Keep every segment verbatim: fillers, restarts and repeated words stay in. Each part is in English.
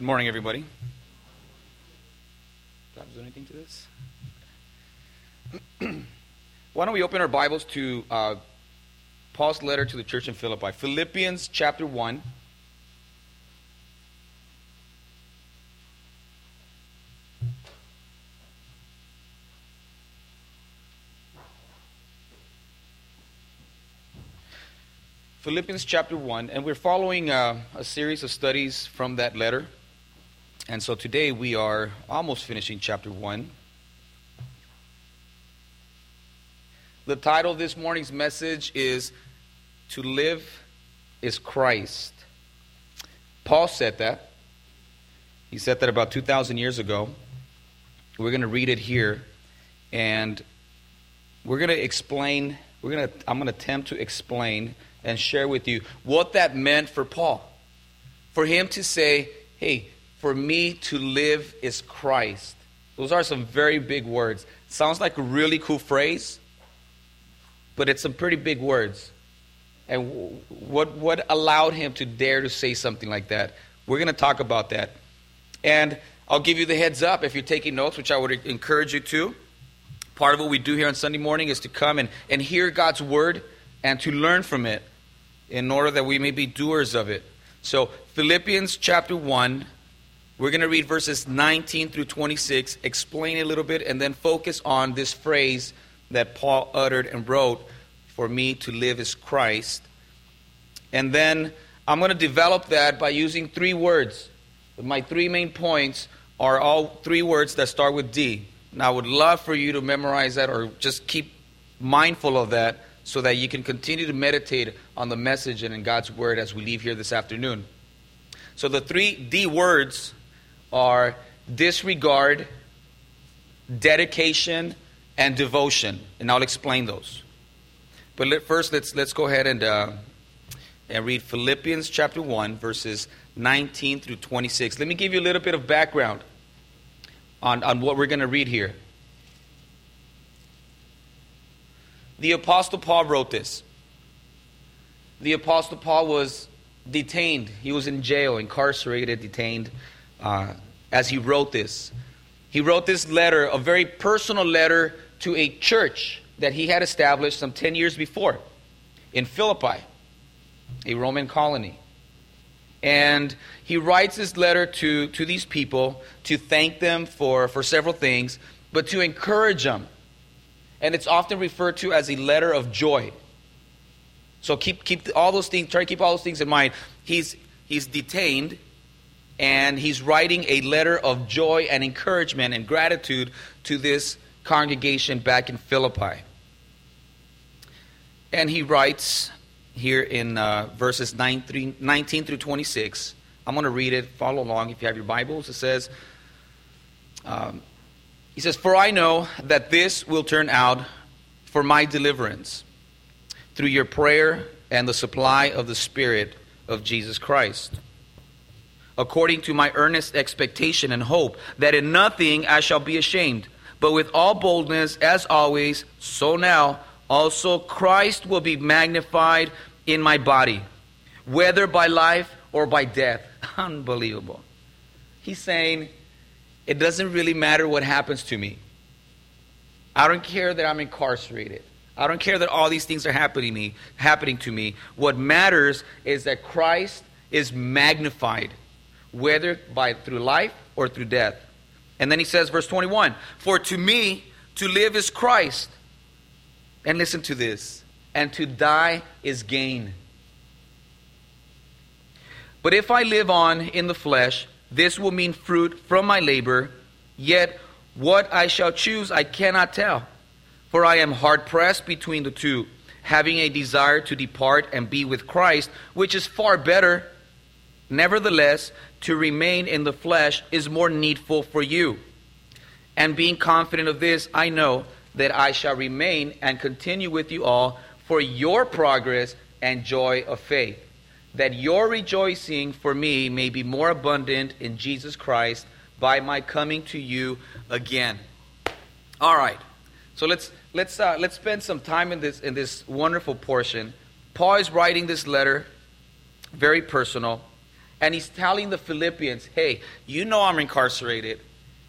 Good morning, everybody. Do I have to do anything to this? Why don't we open our Bibles to uh, Paul's letter to the church in Philippi, Philippians chapter one. Philippians chapter one, and we're following uh, a series of studies from that letter. And so today we are almost finishing chapter one. The title of this morning's message is, "To Live is Christ." Paul said that. He said that about two thousand years ago. We're going to read it here, and we're going to explain, we're going to, I'm going to attempt to explain and share with you what that meant for Paul. For him to say, hey, for me to live is Christ. Those are some very big words. Sounds like a really cool phrase, but it's some pretty big words. And what what allowed him to dare to say something like that? We're going to talk about that. And I'll give you the heads up if you're taking notes, which I would encourage you to. Part of what we do here on Sunday morning is to come and, and hear God's word and to learn from it in order that we may be doers of it. So Philippians chapter one. We're going to read verses nineteen through twenty-six, explain a little bit, and then focus on this phrase that Paul uttered and wrote, "For me to live is Christ." And then I'm going to develop that by using three words. My three main points are all three words that start with D. And I would love for you to memorize that or just keep mindful of that so that you can continue to meditate on the message and in God's word as we leave here this afternoon. So the three D words are disregard, dedication, and devotion, and I'll explain those. But let, first, let's let's go ahead and uh, and read Philippians chapter one, verses nineteen through twenty-six. Let me give you a little bit of background on, on what we're going to read here. The Apostle Paul wrote this. The Apostle Paul was detained. He was in jail, incarcerated, detained. Uh, as he wrote this. He wrote this letter, a very personal letter to a church that he had established some ten years before in Philippi, a Roman colony. And he writes this letter to, to these people to thank them for, for several things, but to encourage them. And it's often referred to as a letter of joy. So keep keep all those things, try to keep all those things in mind. He's he's detained. And he's writing a letter of joy and encouragement and gratitude to this congregation back in Philippi. And he writes here in uh, verses nineteen through twenty-six. I'm going to read it. Follow along if you have your Bibles. It says, um, he says, "For I know that this will turn out for my deliverance through your prayer and the supply of the Spirit of Jesus Christ. According to my earnest expectation and hope, that in nothing I shall be ashamed, but with all boldness, as always, so now also Christ will be magnified in my body, whether by life or by death." Unbelievable. He's saying, it doesn't really matter what happens to me. I don't care that I'm incarcerated. I don't care that all these things are happening me, happening to me. What matters is that Christ is magnified, whether by through life or through death. And then he says, verse twenty-one, "For to me to live is Christ." And listen to this, "and to die is gain. But if I live on in the flesh, this will mean fruit from my labor. Yet what I shall choose I cannot tell. For I am hard pressed between the two, having a desire to depart and be with Christ, which is far better. Nevertheless, to remain in the flesh is more needful for you. And being confident of this, I know that I shall remain and continue with you all for your progress and joy of faith, that your rejoicing for me may be more abundant in Jesus Christ by my coming to you again." All right. So let's let's uh, let's spend some time in this in this wonderful portion. Paul is writing this letter, very personal. And he's telling the Philippians, hey, you know I'm incarcerated.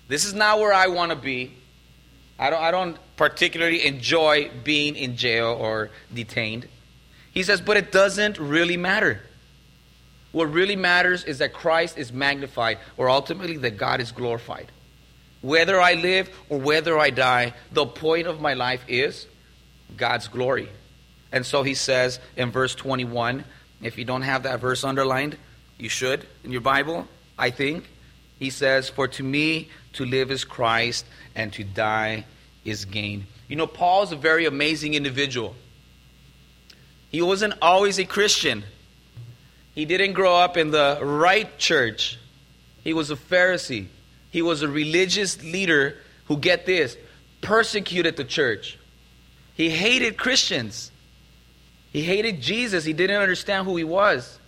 This is not where I want to be. I don't, I don't particularly enjoy being in jail or detained. He says, but it doesn't really matter. What really matters is that Christ is magnified, or ultimately that God is glorified. Whether I live or whether I die, the point of my life is God's glory. And so he says in verse twenty-one, if you don't have that verse underlined, you should in your Bible, I think. He says, for to me to live is Christ and to die is gain. You know, Paul's a very amazing individual. He wasn't always a Christian. He didn't grow up in the right church. He was a Pharisee. He was a religious leader who, get this, persecuted the church. He hated Christians. He hated Jesus. He didn't understand who he was.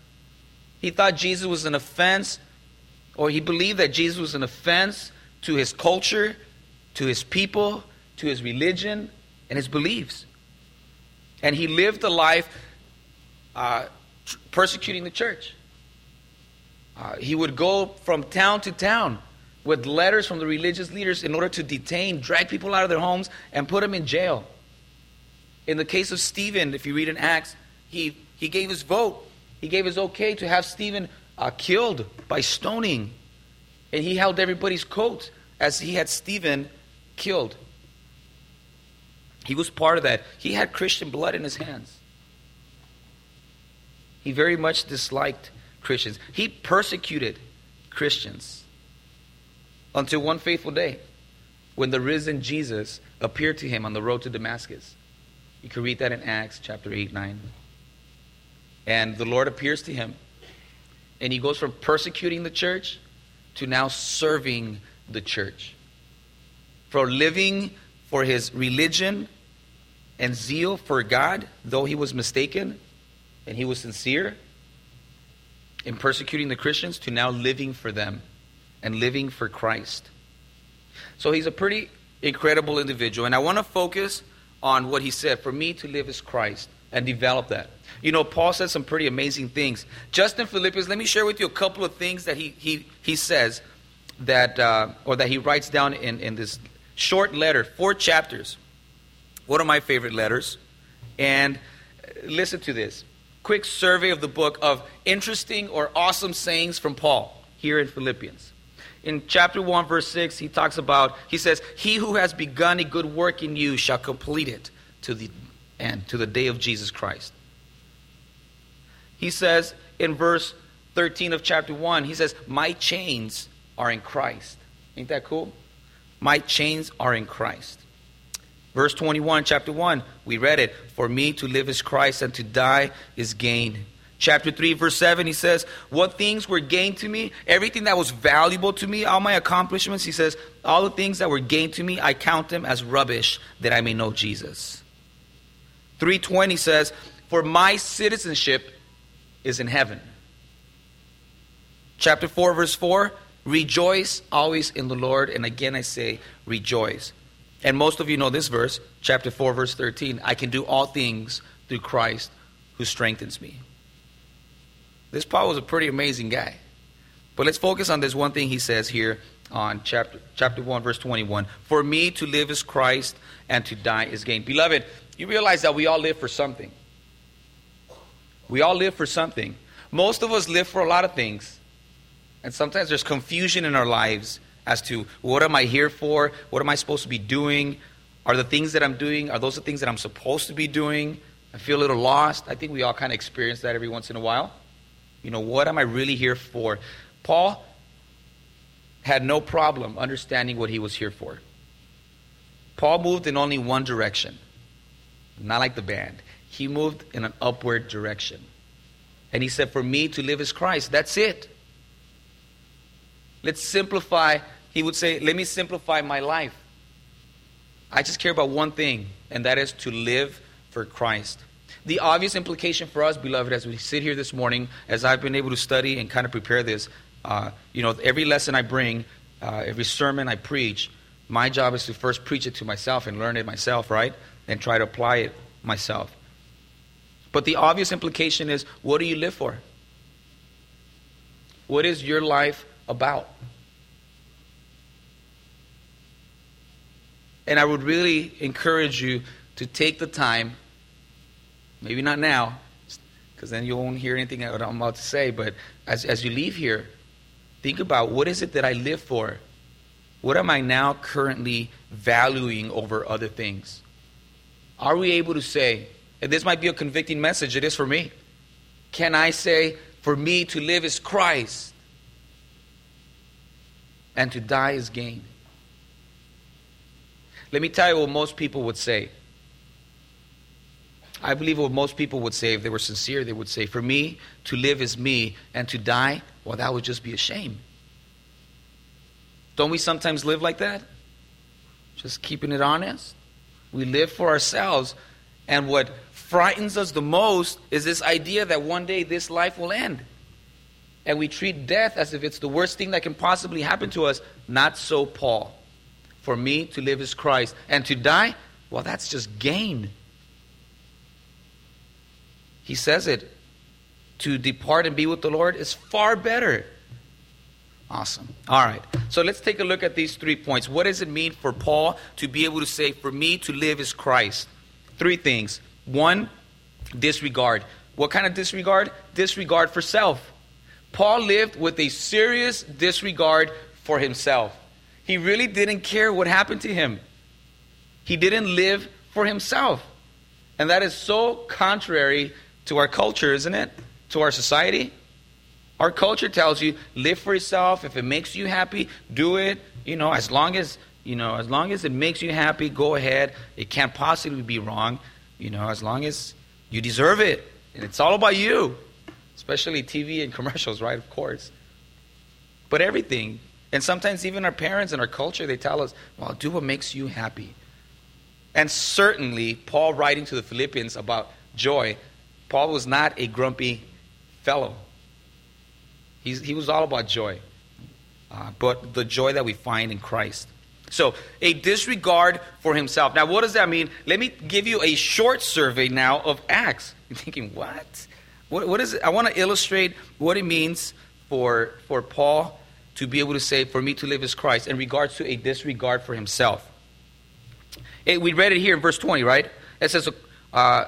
He thought Jesus was an offense, or he believed that Jesus was an offense to his culture, to his people, to his religion, and his beliefs. And he lived a life uh, persecuting the church. Uh, he would go from town to town with letters from the religious leaders in order to detain, drag people out of their homes, and put them in jail. In the case of Stephen, if you read in Acts, he, he gave his vote. He gave his okay to have Stephen uh, killed by stoning. And he held everybody's coat as he had Stephen killed. He was part of that. He had Christian blood in his hands. He very much disliked Christians. He persecuted Christians until one fateful day when the risen Jesus appeared to him on the road to Damascus. You can read that in Acts chapter eight, nine. And the Lord appears to him. And he goes from persecuting the church to now serving the church. From living for his religion and zeal for God, though he was mistaken and he was sincere in persecuting the Christians, to now living for them and living for Christ. So he's a pretty incredible individual. And I want to focus on what he said, for me to live is Christ, and develop that. You know, Paul said some pretty amazing things. Just in Philippians, let me share with you a couple of things that he he he says that uh, or that he writes down in, in this short letter, four chapters. One of my favorite letters. And listen to this. Quick survey of the book of interesting or awesome sayings from Paul here in Philippians. In chapter one, verse six, he talks about, he says, he who has begun a good work in you shall complete it to the end, to the day of Jesus Christ. He says in verse thirteen of chapter one, he says, my chains are in Christ. Ain't that cool? My chains are in Christ. Verse twenty-one, chapter one, we read it. For me to live is Christ and to die is gain. Chapter three, verse seven, he says, what things were gained to me, everything that was valuable to me, all my accomplishments, he says, all the things that were gained to me, I count them as rubbish that I may know Jesus. three twenty says, for my citizenship is in heaven. Chapter four, verse four, rejoice always in the Lord. And again, I say rejoice. And most of you know this verse, chapter four, verse thirteen, I can do all things through Christ who strengthens me. This Paul was a pretty amazing guy. But let's focus on this one thing he says here on chapter chapter one, verse twenty-one. For me to live is Christ and to die is gain. Beloved, you realize that we all live for something. We all live for something. Most of us live for a lot of things. And sometimes there's confusion in our lives as to what am I here for? What am I supposed to be doing? Are the things that I'm doing, are those the things that I'm supposed to be doing? I feel a little lost. I think we all kind of experience that every once in a while. You know, what am I really here for? Paul had no problem understanding what he was here for. Paul moved in only one direction. Not like the band. He moved in an upward direction. And he said, for me to live is Christ. That's it. Let's simplify. He would say, let me simplify my life. I just care about one thing, and that is to live for Christ. The obvious implication for us, beloved, as we sit here this morning, as I've been able to study and kind of prepare this, uh, you know, every lesson I bring, uh, every sermon I preach, my job is to first preach it to myself and learn it myself, right? And try to apply it myself. But the obvious implication is, what do you live for? What is your life about? And I would really encourage you to take the time, maybe not now, because then you won't hear anything that I'm about to say, but as, as you leave here, think about, what is it that I live for? What am I now currently valuing over other things? Are we able to say, and this might be a convicting message, it is for me. Can I say, for me to live is Christ, and to die is gain? Let me tell you what most people would say. I believe what most people would say, if they were sincere, they would say, for me, to live is me, and to die, well, that would just be a shame. Don't we sometimes live like that? Just keeping it honest. We live for ourselves, and what frightens us the most is this idea that one day this life will end. And we treat death as if it's the worst thing that can possibly happen to us. Not so Paul. For me to live is Christ, and to die, well, that's just gain. He says it. To depart and be with the Lord is far better. Awesome. All right. So let's take a look at these three points. What does it mean for Paul to be able to say, for me to live is Christ? Three things. One, disregard. What kind of disregard? Disregard for self. Paul lived with a serious disregard for himself. He really didn't care what happened to him. He didn't live for himself. And that is so contrary to our culture, isn't it? To our society. Our culture tells you, live for yourself. If it makes you happy, do it. You know, as long as, you know, as long as it makes you happy, go ahead. It can't possibly be wrong. You know, as long as you deserve it. And it's all about you. Especially T V and commercials, right? Of course. But everything. And sometimes even our parents and our culture, they tell us, well, do what makes you happy. And certainly, Paul writing to the Philippians about joy, Paul was not a grumpy fellow. He's, he was all about joy, uh, but the joy that we find in Christ. So, a disregard for himself. Now, what does that mean? Let me give you a short survey now of Acts. You're thinking, what? What, what is it? I want to illustrate what it means for, for Paul to be able to say, for me to live is Christ, in regards to a disregard for himself. It, we read it here in verse twenty, right? It says, uh,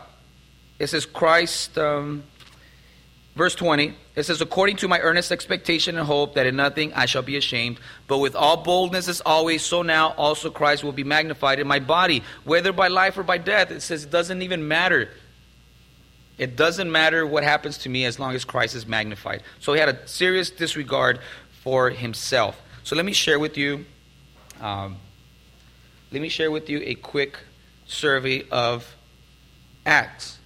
it says Christ, um, verse twenty, it says, according to my earnest expectation and hope that in nothing I shall be ashamed, but with all boldness as always, so now also Christ will be magnified in my body, whether by life or by death. It says it doesn't even matter. It doesn't matter what happens to me as long as Christ is magnified. So he had a serious disregard for himself. So let me share with you, um, let me share with you a quick survey of Acts.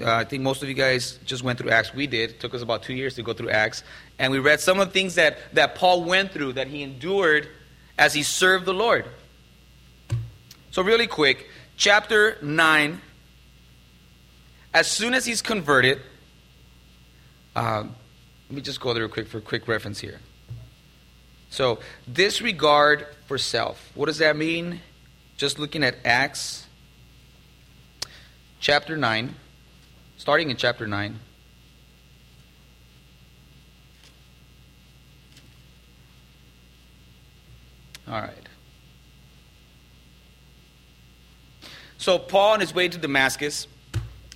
Uh, I think most of you guys just went through Acts. We did. It took us about two years to go through Acts. And we read some of the things that, that Paul went through, that he endured as he served the Lord. So really quick, chapter nine, as soon as he's converted, uh, let me just go there real quick for a quick reference here. So, disregard for self. What does that mean? Just looking at Acts chapter nine, starting in chapter nine. All right. So, Paul on his way to Damascus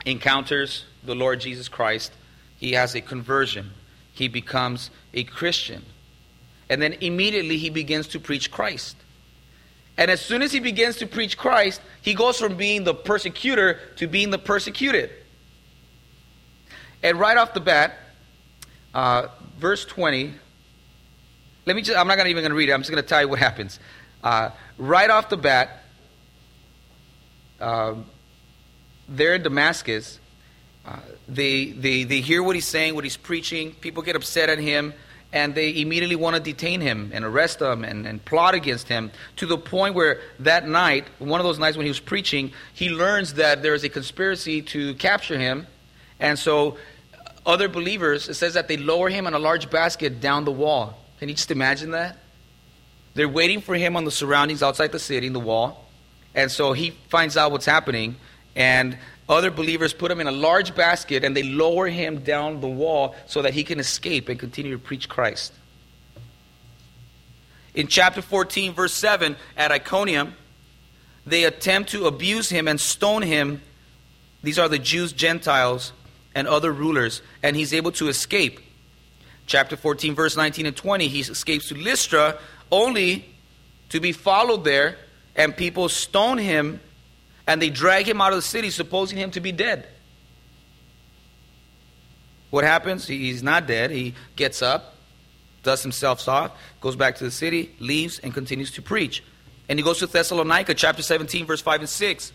encounters the Lord Jesus Christ. He has a conversion. He becomes a Christian. And then immediately he begins to preach Christ. And as soon as he begins to preach Christ, he goes from being the persecutor to being the persecuted. And right off the bat, uh, verse twenty, let me just, I'm not gonna even going to read it, I'm just going to tell you what happens. Uh, right off the bat, uh, there in Damascus, uh, they, they, they hear what he's saying, what he's preaching, people get upset at him, and they immediately want to detain him and arrest him and, and plot against him, to the point where that night, one of those nights when he was preaching, he learns that there is a conspiracy to capture him. And so other believers, it says that they lower him in a large basket down the wall. Can you just imagine that? They're waiting for him on the surroundings outside the city, in the wall. And so he finds out what's happening. And Other believers put him in a large basket and they lower him down the wall so that he can escape and continue to preach Christ. In chapter fourteen, verse seven, at Iconium, they attempt to abuse him and stone him. These are the Jews, Gentiles, and other rulers, and he's able to escape. Chapter fourteen, verse nineteen and twenty, he escapes to Lystra only to be followed there, and people stone him, and they drag him out of the city, supposing him to be dead. What happens? He's not dead. He gets up, dusts himself off, goes back to the city, leaves, and continues to preach. And he goes to Thessalonica, chapter seventeen, verse five and six.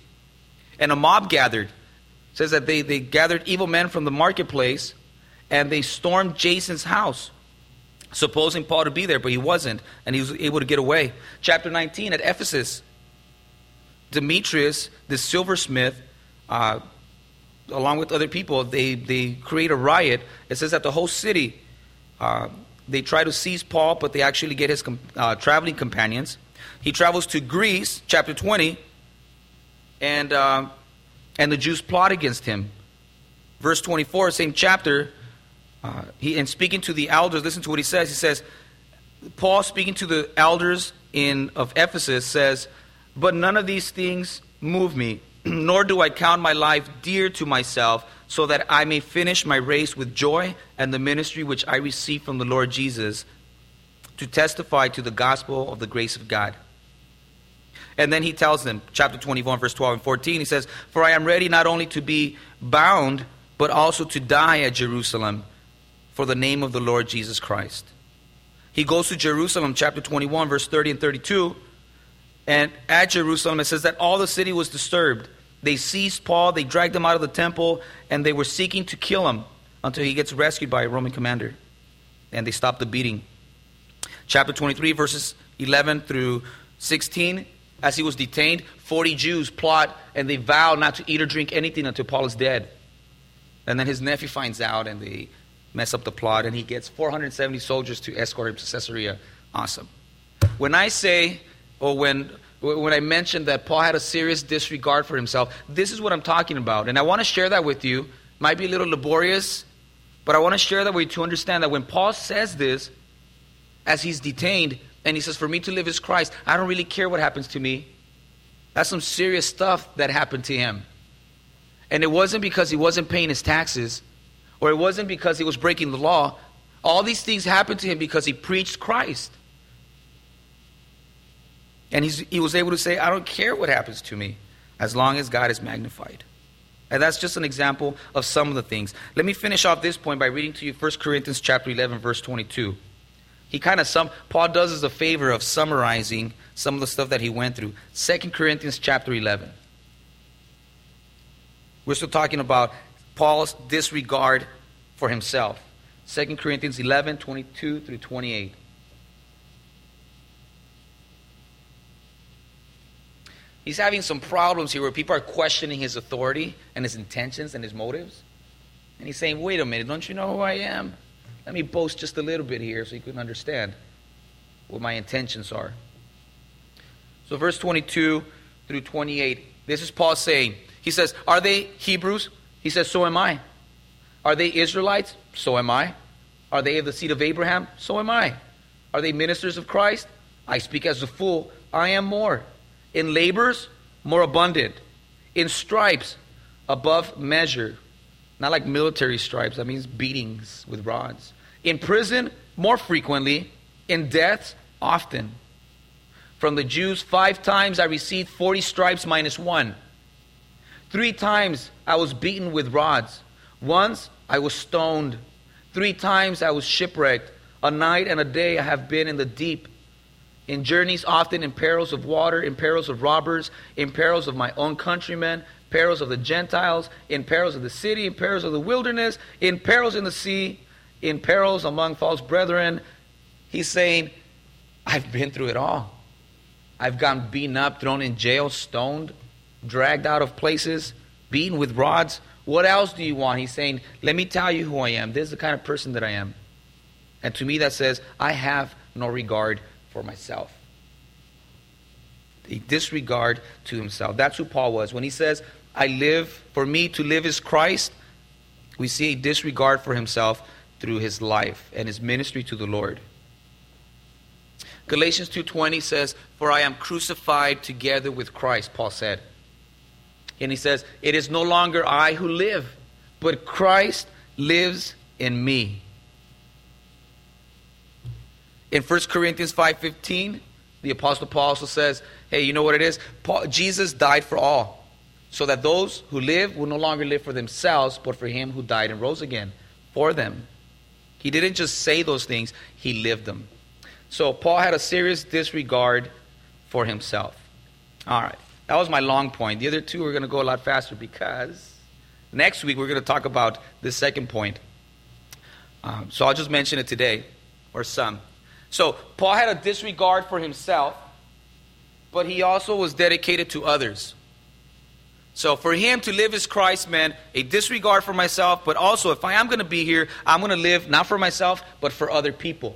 And a mob gathered. It says that they, they gathered evil men from the marketplace, and they stormed Jason's house, supposing Paul to be there, but he wasn't, and he was able to get away. Chapter nineteen, at Ephesus, Demetrius, the silversmith, uh, along with other people, they, they create a riot. It says that the whole city, uh, they try to seize Paul, but they actually get his uh, traveling companions. He travels to Greece, chapter twenty, and uh, and the Jews plot against him. Verse twenty-four, same chapter, uh, he and speaking to the elders, listen to what he says. He says, Paul speaking to the elders in of Ephesus says, "But none of these things move me, nor do I count my life dear to myself, so that I may finish my race with joy and the ministry which I received from the Lord Jesus to testify to the gospel of the grace of God." And then he tells them, chapter twenty-one, verse twelve and fourteen, he says, "For I am ready not only to be bound, but also to die at Jerusalem for the name of the Lord Jesus Christ." He goes to Jerusalem, chapter twenty-one, verse thirty and thirty-two. And at Jerusalem, it says that all the city was disturbed. They seized Paul, they dragged him out of the temple, and they were seeking to kill him until he gets rescued by a Roman commander. And they stopped the beating. Chapter twenty-three, verses eleven through sixteen, as he was detained, forty Jews plot, and they vow not to eat or drink anything until Paul is dead. And then his nephew finds out, and they mess up the plot, and he gets four hundred seventy soldiers to escort him to Caesarea. Awesome. When I say, or when when I mentioned that Paul had a serious disregard for himself, this is what I'm talking about. And I want to share that with you. Might be a little laborious, but I want to share that with you to understand that when Paul says this, as he's detained, and he says, "For me to live is Christ. I don't really care what happens to me." That's some serious stuff that happened to him. And it wasn't because he wasn't paying his taxes, or it wasn't because he was breaking the law. All these things happened to him because he preached Christ. And he's, he was able to say, "I don't care what happens to me as long as God is magnified." And that's just an example of some of the things. Let me finish off this point by reading to you First Corinthians chapter eleven, verse twenty-two. He kind of some Paul does us a favor of summarizing some of the stuff that he went through. Second Corinthians chapter eleven. We're still talking about Paul's disregard for himself. Second Corinthians eleven, twenty-two through twenty-eight. He's having some problems here where people are questioning his authority and his intentions and his motives. And he's saying, "Wait a minute, don't you know who I am? Let me boast just a little bit here so you can understand what my intentions are." So verse twenty-two through twenty-eight, this is Paul saying, he says, "Are they Hebrews?" He says, "So am I. Are they Israelites? So am I. Are they of the seed of Abraham? So am I. Are they ministers of Christ? I speak as a fool. I am more. In labors, more abundant. In stripes, above measure." Not like military stripes, that means beatings with rods. "In prison, more frequently. In death, often. From the Jews, five times I received forty stripes minus one. Three times I was beaten with rods. Once I was stoned. Three times I was shipwrecked. A night and a day I have been in the deep. In journeys often, in perils of water, in perils of robbers, in perils of my own countrymen, perils of the Gentiles, in perils of the city, in perils of the wilderness, in perils in the sea, in perils among false brethren." He's saying, "I've been through it all. I've gotten beaten up, thrown in jail, stoned, dragged out of places, beaten with rods. What else do you want?" He's saying, "Let me tell you who I am. This is the kind of person that I am." And to me that says, I have no regard for myself. A disregard to himself. That's who Paul was. When he says, I live, for me to live is Christ. We see a disregard for himself through his life and his ministry to the Lord. Galatians two twenty says, "For I am crucified together with Christ," Paul said. And he says, "It is no longer I who live, but Christ lives in me." In First Corinthians five fifteen, the Apostle Paul also says, hey, you know what it is? Paul, Jesus died for all, so that those who live will no longer live for themselves, but for him who died and rose again for them. He didn't just say those things, he lived them. So Paul had a serious disregard for himself. All right, that was my long point. The other two are going to go a lot faster because next week we're going to talk about the second point. Um, so I'll just mention it today, or some. So Paul had a disregard for himself, but he also was dedicated to others. So for him to live as Christ meant a disregard for myself, but also if I am going to be here, I'm going to live not for myself, but for other people.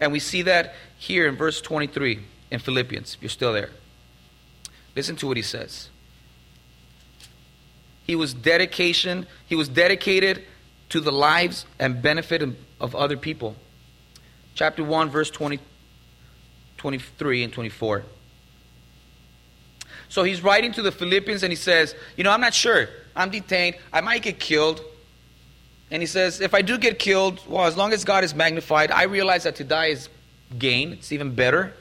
And we see that here in verse twenty-three in Philippians, if you're still there. Listen to what he says. He was dedication, he was dedicated to the lives and benefit of other people. Chapter one, verse twenty, twenty-three and twenty-four. So he's writing to the Philippians and he says, you know, I'm not sure. I'm detained. I might get killed. And he says, if I do get killed, well, as long as God is magnified, I realize that to die is gain. It's even better.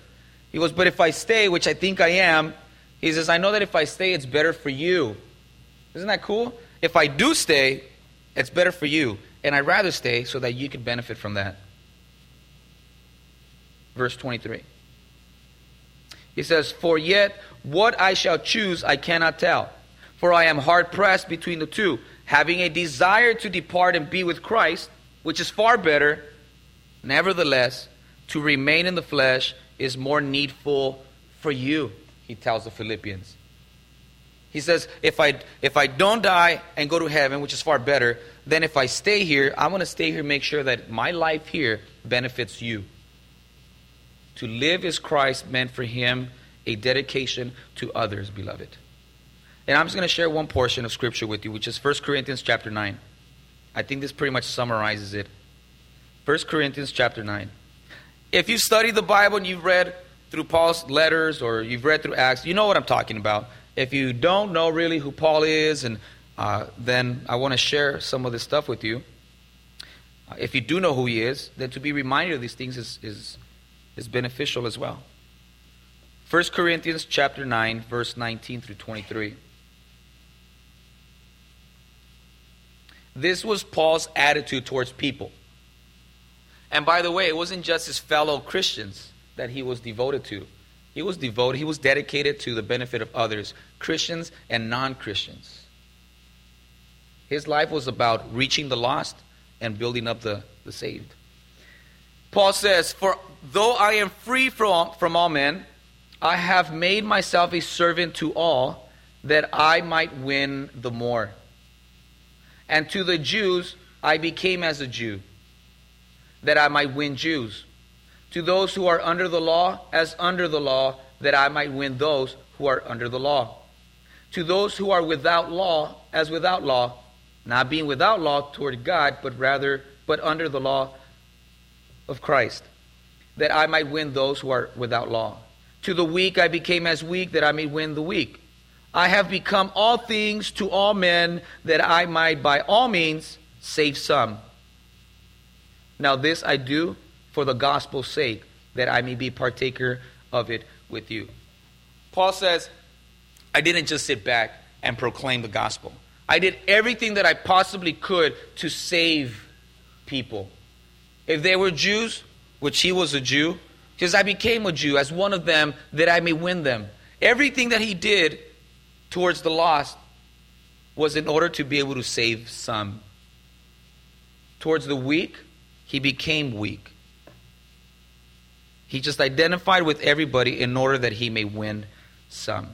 He goes, but if I stay, which I think I am, he says, I know that if I stay, it's better for you. Isn't that cool? If I do stay, it's better for you. And I'd rather stay so that you could benefit from that. Verse twenty-three. He says, for yet what I shall choose I cannot tell, for I am hard pressed between the two, having a desire to depart and be with Christ, which is far better. Nevertheless, to remain in the flesh is more needful for you, he tells the Philippians. He says, if I if I don't die and go to heaven, which is far better, then if I stay here, I'm going to stay here and make sure that my life here benefits you. To live as Christ meant for him a dedication to others, beloved. And I'm just going to share one portion of Scripture with you, which is First Corinthians chapter nine. I think this pretty much summarizes it. First Corinthians chapter nine. If you study the Bible and you've read through Paul's letters or you've read through Acts, you know what I'm talking about. If you don't know really who Paul is, and uh, then I want to share some of this stuff with you. Uh, if you do know who he is, then to be reminded of these things is is is beneficial as well. First Corinthians chapter nine, verse nineteen through twenty-three. This was Paul's attitude towards people. And by the way, it wasn't just his fellow Christians that he was devoted to. He was devoted, he was dedicated to the benefit of others, Christians and non-Christians. His life was about reaching the lost and building up the, the saved. Paul says, for though I am free from, from all men, I have made myself a servant to all, that I might win the more. And to the Jews, I became as a Jew, that I might win Jews. To those who are under the law, as under the law, that I might win those who are under the law. To those who are without law, as without law, not being without law toward God, but rather, but under the law of Christ, that I might win those who are without law. To the weak I became as weak, that I may win the weak. I have become all things to all men, that I might by all means save some. Now this I do for the gospel's sake, that I may be partaker of it with you. Paul says, I didn't just sit back and proclaim the gospel. I did everything that I possibly could to save people. If they were Jews, which he was a Jew, because I became a Jew as one of them, that I may win them. Everything that he did towards the lost was in order to be able to save some. Towards the weak, he became weak. He just identified with everybody in order that he may win some.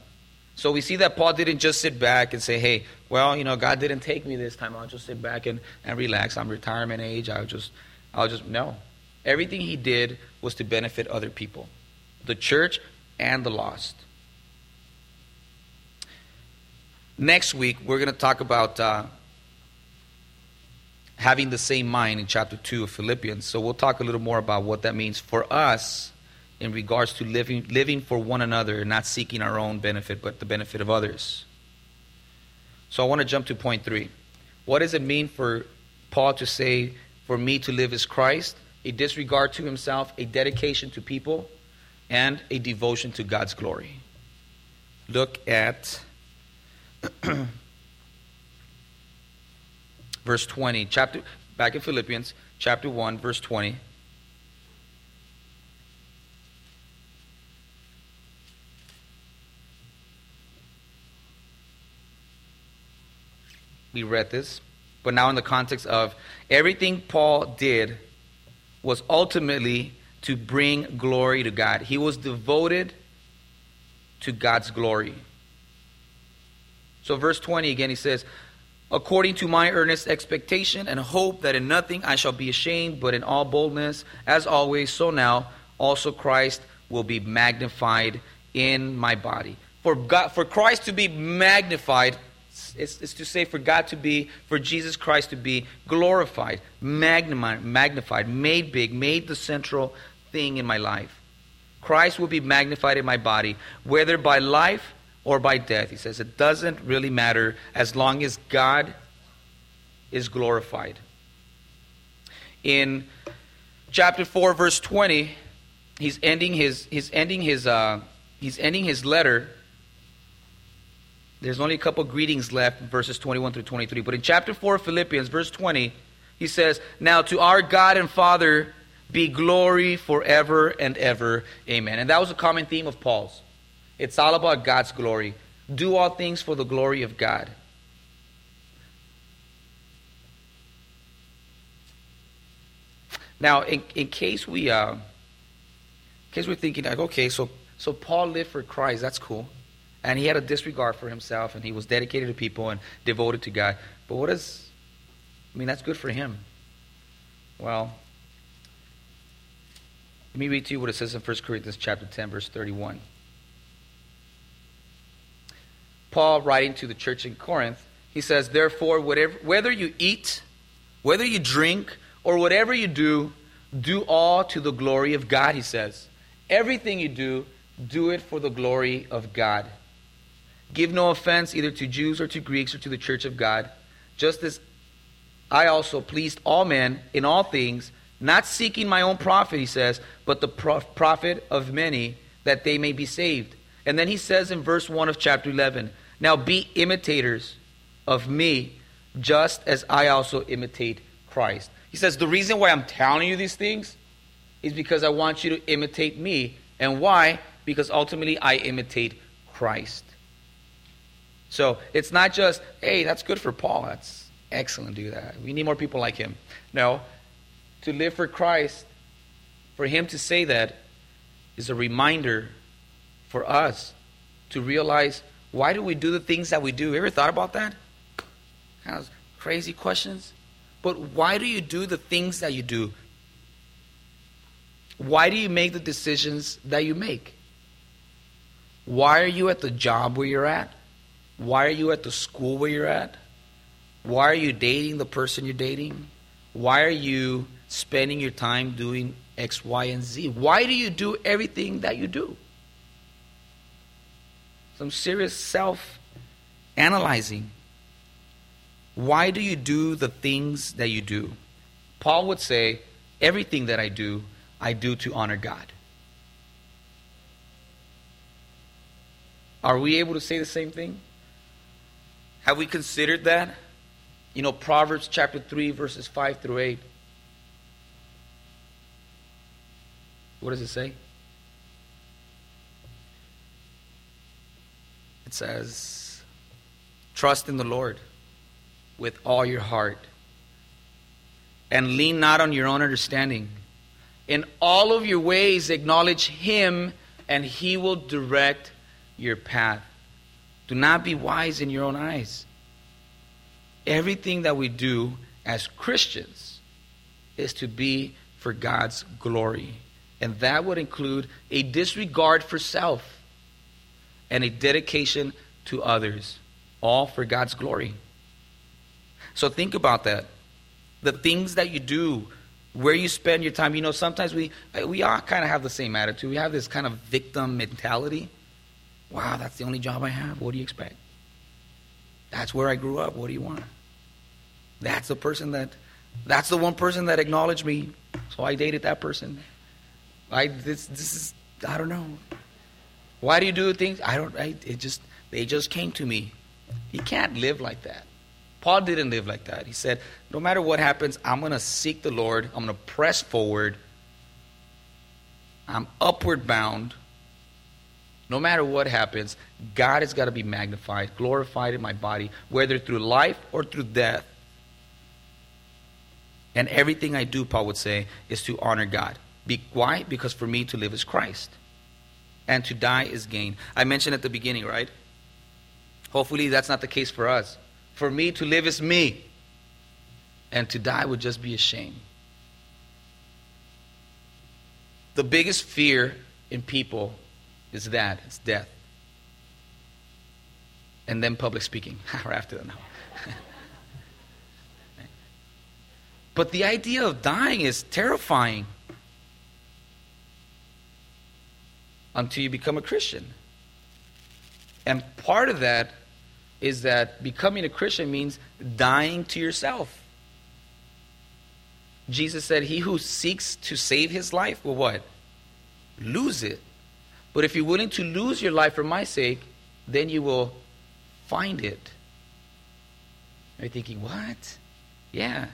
So we see that Paul didn't just sit back and say, hey, well, you know, God didn't take me this time. I'll just sit back and, and relax. I'm retirement age. I'll just... I'll just, no. Everything he did was to benefit other people, the church and the lost. Next week, we're going to talk about uh, having the same mind in chapter two of Philippians. So we'll talk a little more about what that means for us in regards to living living for one another, not seeking our own benefit, but the benefit of others. So I want to jump to point three. What does it mean for Paul to say, for me to live is Christ, a disregard to himself, a dedication to people, and a devotion to God's glory? Look at verse twenty, chapter back in Philippians, chapter one, verse twenty. We read this, but now in the context of everything Paul did was ultimately to bring glory to God. He was devoted to God's glory. So verse twenty again, he says, according to my earnest expectation and hope that in nothing I shall be ashamed, but in all boldness, as always, so now also Christ will be magnified in my body. For God, for Christ to be magnified, It's, it's to say for God to be, for Jesus Christ to be glorified, magnified, made big, made the central thing in my life. Christ will be magnified in my body, whether by life or by death. He says it doesn't really matter as long as God is glorified. In chapter four, verse twenty, he's ending his he's ending his uh, he's ending his letter. There's only a couple greetings left in verses twenty-one through twenty-three. But in chapter four of Philippians, verse twenty, he says, now to our God and Father be glory forever and ever. Amen. And that was a common theme of Paul's. It's all about God's glory. Do all things for the glory of God. Now, in, in case we, uh, in case we're thinking, like, okay, so, so Paul lived for Christ. That's cool. And he had a disregard for himself, and he was dedicated to people and devoted to God. But what is, I mean, that's good for him. Well, let me read to you what it says in First Corinthians chapter ten, verse thirty-one. Paul, writing to the church in Corinth, he says, therefore, whatever, whether you eat, whether you drink, or whatever you do, do all to the glory of God, he says. Everything you do, do it for the glory of God. Give no offense either to Jews or to Greeks or to the church of God, just as I also pleased all men in all things, not seeking my own profit, he says, but the prof- profit of many, that they may be saved. And then he says in verse one of chapter eleven, now be imitators of me, just as I also imitate Christ. He says, the reason why I'm telling you these things is because I want you to imitate me. And why? Because ultimately I imitate Christ. So it's not just, hey, that's good for Paul. That's excellent. Do that. We need more people like him. No, to live for Christ, for him to say that, is a reminder for us to realize, why do we do the things that we do? You ever thought about that? Kind of crazy questions. But why do you do the things that you do? Why do you make the decisions that you make? Why are you at the job where you're at? Why are you at the school where you're at? Why are you dating the person you're dating? Why are you spending your time doing X, Y, and Z? Why do you do everything that you do? Some serious self-analyzing. Why do you do the things that you do? Paul would say, everything that I do, I do to honor God. Are we able to say the same thing? Have we considered that? You know, Proverbs chapter three, verses five through eight. What does it say? It says, trust in the Lord with all your heart and lean not on your own understanding. In all of your ways, acknowledge him, and he will direct your path. Do not be wise in your own eyes. Everything that we do as Christians is to be for God's glory. And that would include a disregard for self and a dedication to others. all for God's glory. So think about that. The things that you do, where you spend your time. You know, sometimes we we all kind of have the same attitude. We have this kind of victim mentality. Wow, that's the only job I have. What do you expect? That's where I grew up. What do you want? That's the person that, that's the one person that acknowledged me. So I dated that person. I this this is I don't know. Why do you do things? I don't. I, it just they just came to me. You can't live like that. Paul didn't live like that. He said, no matter what happens, I'm going to seek the Lord. I'm going to press forward. I'm upward bound. No matter what happens, God has got to be magnified, glorified in my body, whether through life or through death. And everything I do, Paul would say, is to honor God. Be, why? Because for me to live is Christ. And to die is gain. I mentioned at the beginning, right? Hopefully that's not the case for us. For me to live is me, and to die would just be a shame. The biggest fear in people is that it's death, and then public speaking. Or after that, no. But the idea of dying is terrifying until you become a Christian, and part of that is that becoming a Christian means dying to yourself. Jesus said, he who seeks to save his life will what? Lose it. But if you're willing to lose your life for my sake, then you will find it. And you're thinking, what? Yeah.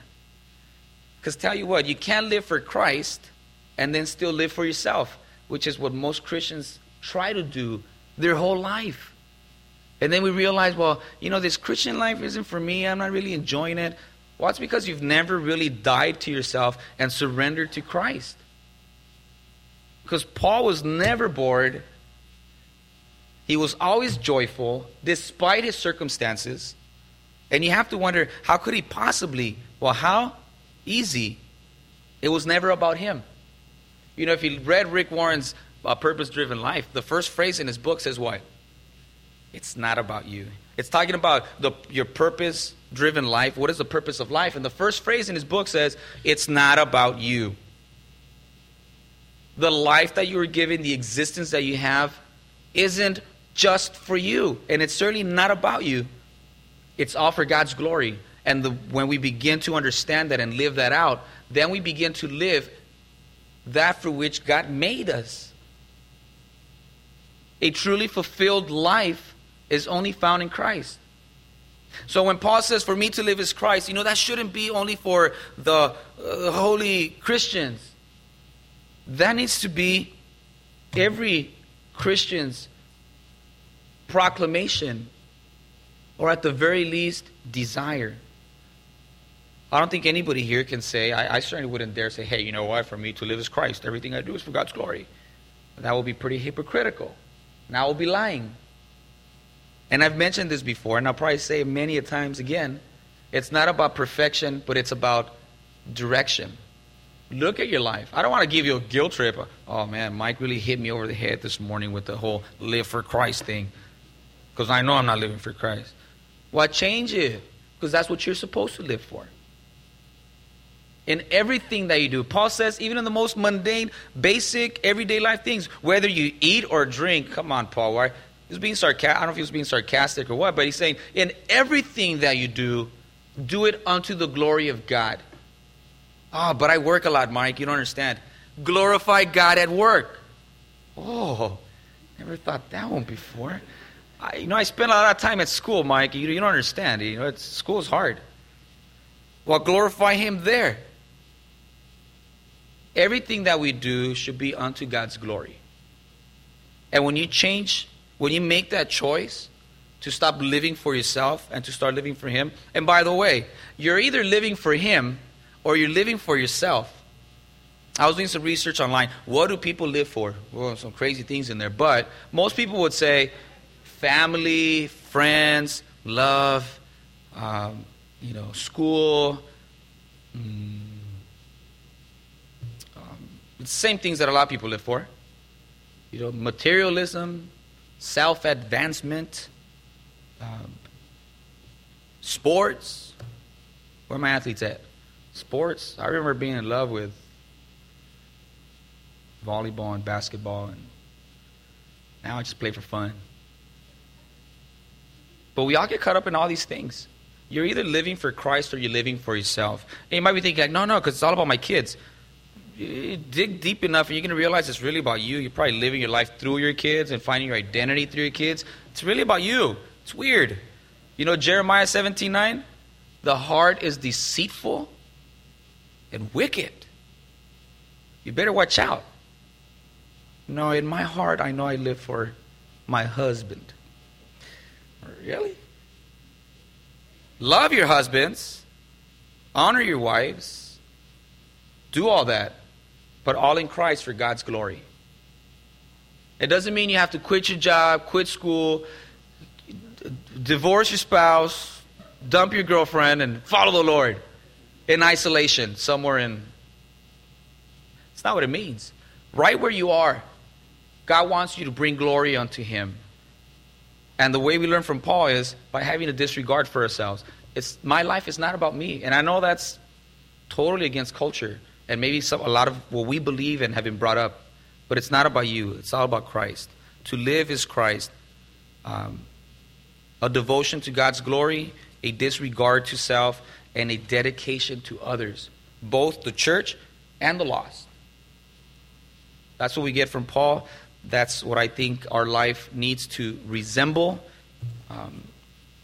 Because tell you what, you can't live for Christ and then still live for yourself, which is what most Christians try to do their whole life. And then we realize, well, you know, this Christian life isn't for me. I'm not really enjoying it. Well, it's because you've never really died to yourself and surrendered to Christ. Because Paul was never bored. He was always joyful, despite his circumstances. And you have to wonder, how could he possibly? Well, how easy. It was never about him. You know, if you read Rick Warren's uh, Purpose-Driven Life, the first phrase in his book says what? It's not about you. It's talking about the, your purpose-driven life. What is the purpose of life? And the first phrase in his book says, it's not about you. The life that you were given, the existence that you have, isn't just for you. And it's certainly not about you. It's all for God's glory. And the, when we begin to understand that and live that out, then we begin to live that for which God made us. A truly fulfilled life is only found in Christ. So when Paul says, for me to live is Christ, you know, that shouldn't be only for the uh, holy Christians. That needs to be every Christian's proclamation, or at the very least, desire. I don't think anybody here can say, I, I certainly wouldn't dare say, hey, you know what, for me to live is Christ. Everything I do is for God's glory. That would be pretty hypocritical. And I will be lying. And I've mentioned this before, and I'll probably say it many a times again. It's not about perfection, but it's about direction. Look at your life. I don't want to give you a guilt trip. Oh, man, Mike really hit me over the head this morning with the whole live for Christ thing. Because I know I'm not living for Christ. Well, change it. Because that's what you're supposed to live for. In everything that you do. Paul says, even in the most mundane, basic, everyday life things, whether you eat or drink. Come on, Paul. Why? He was being sarcastic. I don't know if he was being sarcastic or what, but he's saying, in everything that you do, do it unto the glory of God. Ah, oh, but I work a lot, Mike. You don't understand. Glorify God at work. Oh, never thought that one before. I, you know, I spent a lot of time at school, Mike. You, you don't understand. You know, it's, school's hard. Well, glorify Him there. Everything that we do should be unto God's glory. And when you change, when you make that choice to stop living for yourself and to start living for Him, and by the way, you're either living for Him or you're living for yourself. I was doing some research online. What do people live for? Well, some crazy things in there. But most people would say family, friends, love, um, you know, school, mm, it's the same things that a lot of people live for. You know, materialism, self-advancement, um, sports. Where are my athletes at? Sports. I remember being in love with volleyball and basketball, and now I just play for fun. But we all get caught up in all these things. You're either living for Christ or you're living for yourself. And you might be thinking, like, no, no, because it's all about my kids. You dig deep enough and you're going to realize it's really about you. You're probably living your life through your kids and finding your identity through your kids. It's really about you. It's weird. You know, Jeremiah seventeen nine, the heart is deceitful and wicked. You better watch out. No, in my heart, I know I live for my husband. Really? Love your husbands. Honor your wives. Do all that. But all in Christ for God's glory. It doesn't mean you have to quit your job, quit school, d- divorce your spouse, dump your girlfriend, and follow the Lord in isolation somewhere in. It's not what it means. Right where you are, God wants you to bring glory unto Him. And the way we learn from Paul is by having a disregard for ourselves. It's my life is not about me. And I know that's totally against culture and maybe some, a lot of what we believe and have been brought up. But it's not about you. It's all about Christ. To live is Christ. Um, a devotion to God's glory, a disregard to self, and a dedication to others. Both the church and the lost. That's what we get from Paul. That's what I think our life needs to resemble. Um,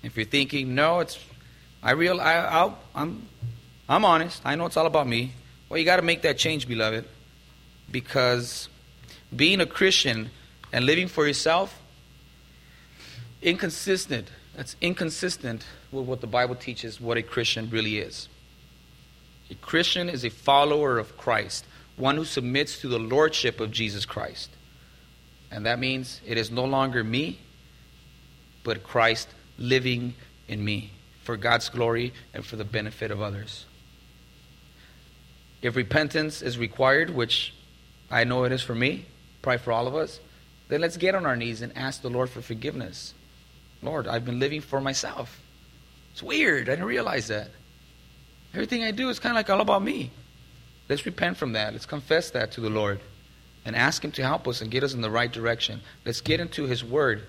if you're thinking, no, it's, I real, I, I'll, I'm, I'm honest. I know it's all about me. Well, you got to make that change, beloved, because being a Christian and living for yourself, inconsistent. That's inconsistent with what the Bible teaches. What a Christian really is. A Christian is a follower of Christ, one who submits to the lordship of Jesus Christ. And that means it is no longer me, but Christ living in me for God's glory and for the benefit of others. If repentance is required, which I know it is for me, probably for all of us, then let's get on our knees and ask the Lord for forgiveness. Lord, I've been living for myself. It's weird. I didn't realize that. Everything I do is kind of like all about me. Let's repent from that. Let's confess that to the Lord. And ask Him to help us and get us in the right direction. Let's get into His Word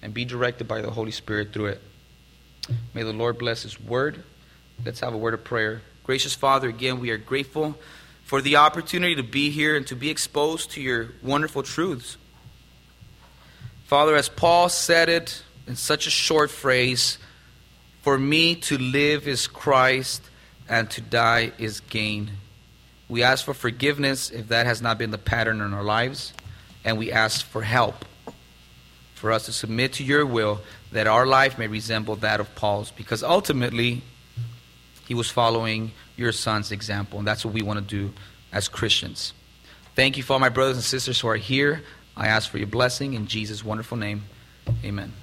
and be directed by the Holy Spirit through it. May the Lord bless His Word. Let's have a word of prayer. Gracious Father, again, we are grateful for the opportunity to be here and to be exposed to Your wonderful truths. Father, as Paul said it in such a short phrase, for me to live is Christ and to die is gain. We ask for forgiveness if that has not been the pattern in our lives. And we ask for help for us to submit to Your will that our life may resemble that of Paul's. Because ultimately, he was following Your Son's example. And that's what we want to do as Christians. Thank You for all my brothers and sisters who are here. I ask for Your blessing in Jesus' wonderful name. Amen.